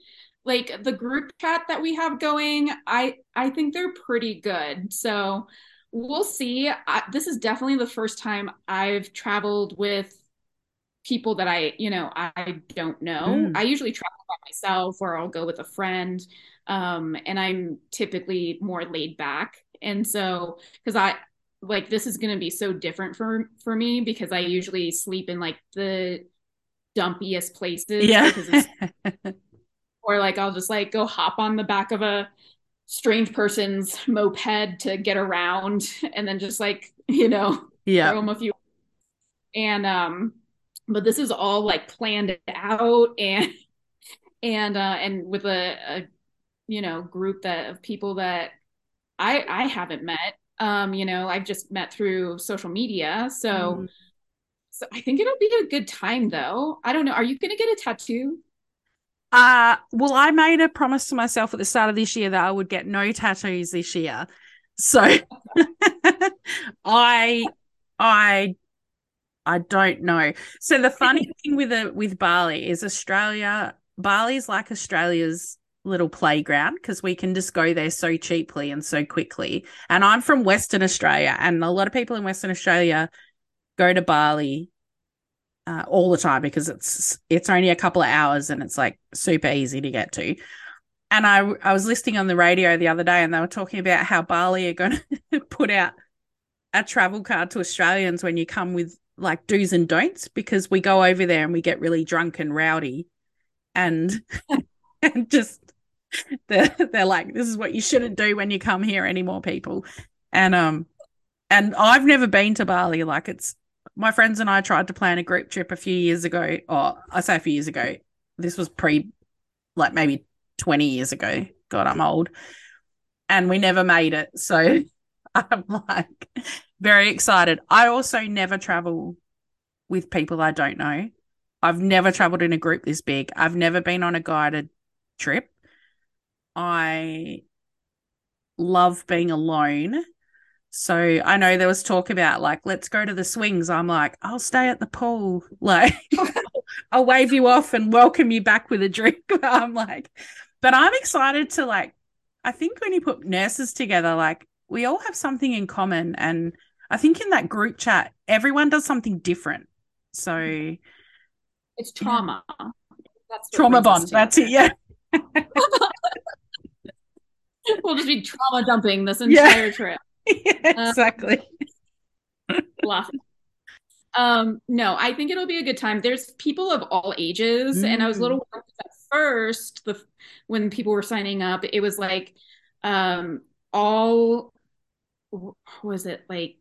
like, the group chat that we have going, I, I think they're pretty good. So we'll see. I, this is definitely the first time I've traveled with people that I, you know, I don't know. Mm. I usually travel by myself, or I'll go with a friend. Um, and I'm typically more laid back. And so, because I, like, this is going to be so different for, for me, because I usually sleep in like the dumpiest places. Yeah. It's, or like, I'll just like go hop on the back of a strange person's moped to get around, and then just like, you know, yeah. throw them a few. And, um, but this is all like planned out, and, and, uh, and with a, a you know, group that of people that I, I haven't met. Um, you know, I've just met through social media. So, mm. so I think it'll be a good time though. I don't know. Are you going to get a tattoo? Uh, well, I made a promise to myself at the start of this year that I would get no tattoos this year. So I, I, I don't know. So the funny thing with a, with Bali is Australia, Bali's like Australia's little playground, because we can just go there so cheaply and so quickly. And I'm from Western Australia, and a lot of people in Western Australia go to Bali uh, all the time, because it's it's only a couple of hours and it's like super easy to get to. And I I was listening on the radio the other day, and they were talking about how Bali are going to put out a travel card to Australians when you come, with like do's and don'ts, because we go over there and we get really drunk and rowdy, and and just They're, they're like, this is what you shouldn't do when you come here anymore, people. And um, and I've never been to Bali. Like, it's, my friends and I tried to plan a group trip a few years ago, or I say a few years ago. This was pre, like maybe twenty years ago. God, I'm old. And we never made it. So I'm like very excited. I also never travel with people I don't know. I've never traveled in a group this big. I've never been on a guided trip. I love being alone. So I know there was talk about like, let's go to the swings. I'm like, I'll stay at the pool. Like, I'll wave you off and welcome you back with a drink. I'm like, but I'm excited to, like, I think when you put nurses together, like, we all have something in common. And I think in that group chat, everyone does something different. So it's trauma. Yeah. That's trauma bond. That's it. Yeah. We'll just be trauma dumping this entire yeah. trip. Yeah, exactly. Um, um, no, I think it'll be a good time. There's people of all ages. Mm. And I was a little worried at first the, when people were signing up. It was like um, all, what was it, like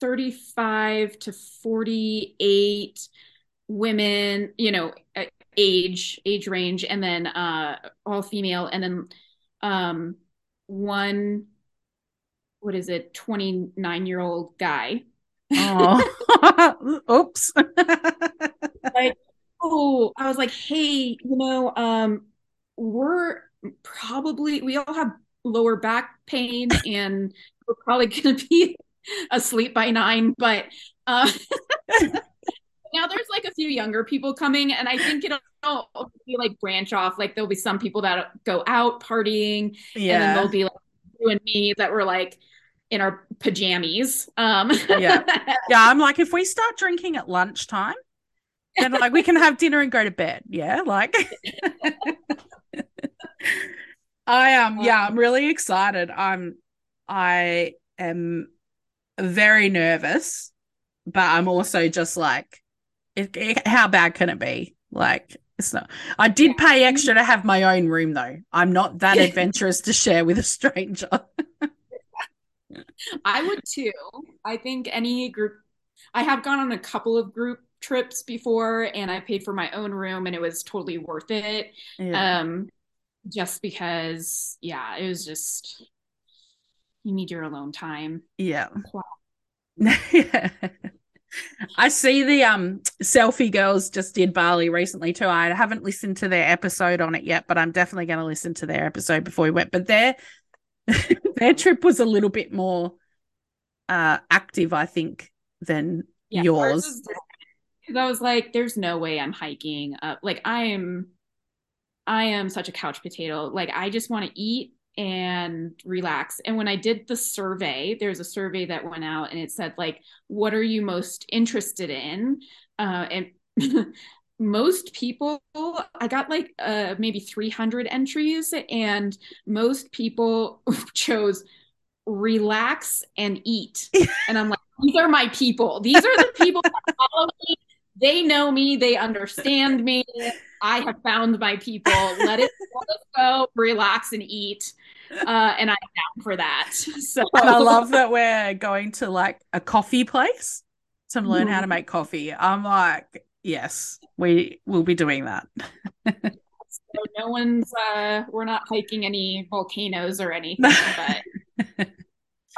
thirty-five to forty-eight women, you know, age, age range, and then uh, all female, and then um, one, what is it, twenty-nine-year-old guy. Oh, oops. Like, oh, I was like, hey, you know, um, we're probably, we all have lower back pain and we're probably going to be asleep by nine, but uh, now there's like a few younger people coming, and I think it'll be like branch off. Like there'll be some people that go out partying, yeah. and then there'll be like you and me that were like in our pajamas. Um, yeah, yeah. I'm like, if we start drinking at lunchtime, then like we can have dinner and go to bed. Yeah, like. I am. Um, yeah, I'm really excited. I'm. I am very nervous, but I'm also just like, it, it, how bad can it be? Like, it's not. I did pay extra to have my own room, though. I'm not that adventurous to share with a stranger. I would too. I think any group, I have gone on a couple of group trips before, and I paid for my own room, and it was totally worth it. Yeah. Um, just because, yeah, it was just, you need your alone time. Yeah. Wow. Yeah. I see the um selfie girls just did Bali recently too. I haven't listened to their episode on it yet, but I'm definitely going to listen to their episode before we went. But their their trip was a little bit more uh active, I think, than yeah, yours. Because I was like, there's no way I'm hiking up. Like I am, I am such a couch potato. Like I just want to eat and relax. And when I did the survey, there's a survey that went out, and it said like, what are you most interested in? Uh, and most people, I got like uh, maybe three hundred entries, and most people chose relax and eat. And I'm like, these are my people. These are the people that follow me. They know me. They understand me. I have found my people. Let it, let it go, relax and eat. Uh, and I'm down for that. So and I love that we're going to like a coffee place to learn mm-hmm. how to make coffee. I'm like, yes, we will be doing that. So no one's, uh, we're not hiking any volcanoes or anything, but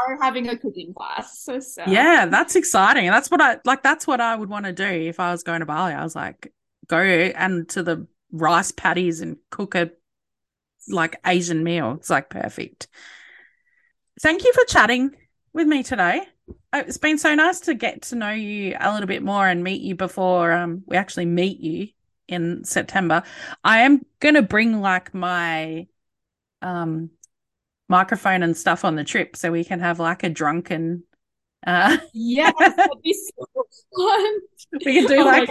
are having a cooking class. So, so yeah, that's exciting. That's what I like. That's what I would want to do if I was going to Bali. I was like, go and to the rice paddies and cook a like Asian meal. It's like perfect. Thank you for chatting with me today. It's been so nice to get to know you a little bit more and meet you before um, we actually meet you in September. I am going to bring like my um microphone and stuff on the trip so we can have like a drunken uh yes, that'd be so fun. We can do oh like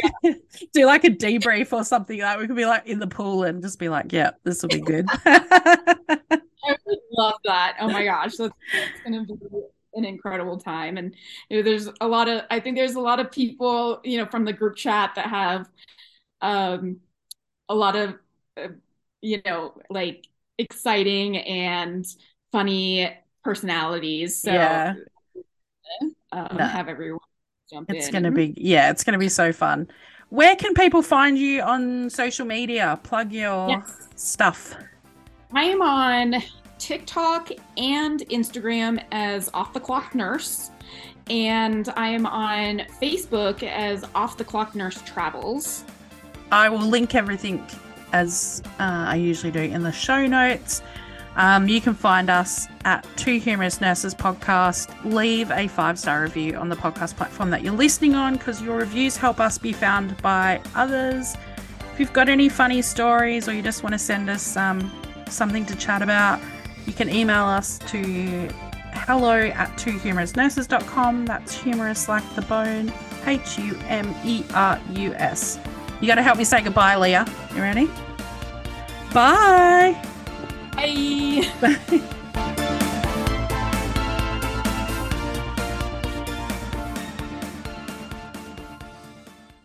do like a debrief or something. Like we could be like in the pool and just be like, yeah, this will be good. I would love that. Oh my gosh, that's, that's gonna be an incredible time. And you know, there's a lot of I think there's a lot of people, you know, from the group chat that have um a lot of uh, you know, like exciting and funny personalities. So yeah. um, no. have everyone jump it's in. It's going to be, yeah, it's going to be so fun. Where can people find you on social media? Plug your yes. stuff. I am on TikTok and Instagram as Off the Clock Nurse. And I am on Facebook as Off the Clock Nurse Travels. I will link everything as uh, I usually do in the show notes. Um, you can find us at Two Humorous Nurses Podcast. Leave a five-star review on the podcast platform that you're listening on, because your reviews help us be found by others. If you've got any funny stories or you just want to send us um, something to chat about, you can email us to hello at two humorous nurses dot com. That's humorous like the bone, H U M E R U S. You got to help me say goodbye, Leah. You ready? Bye. Bye. Bye.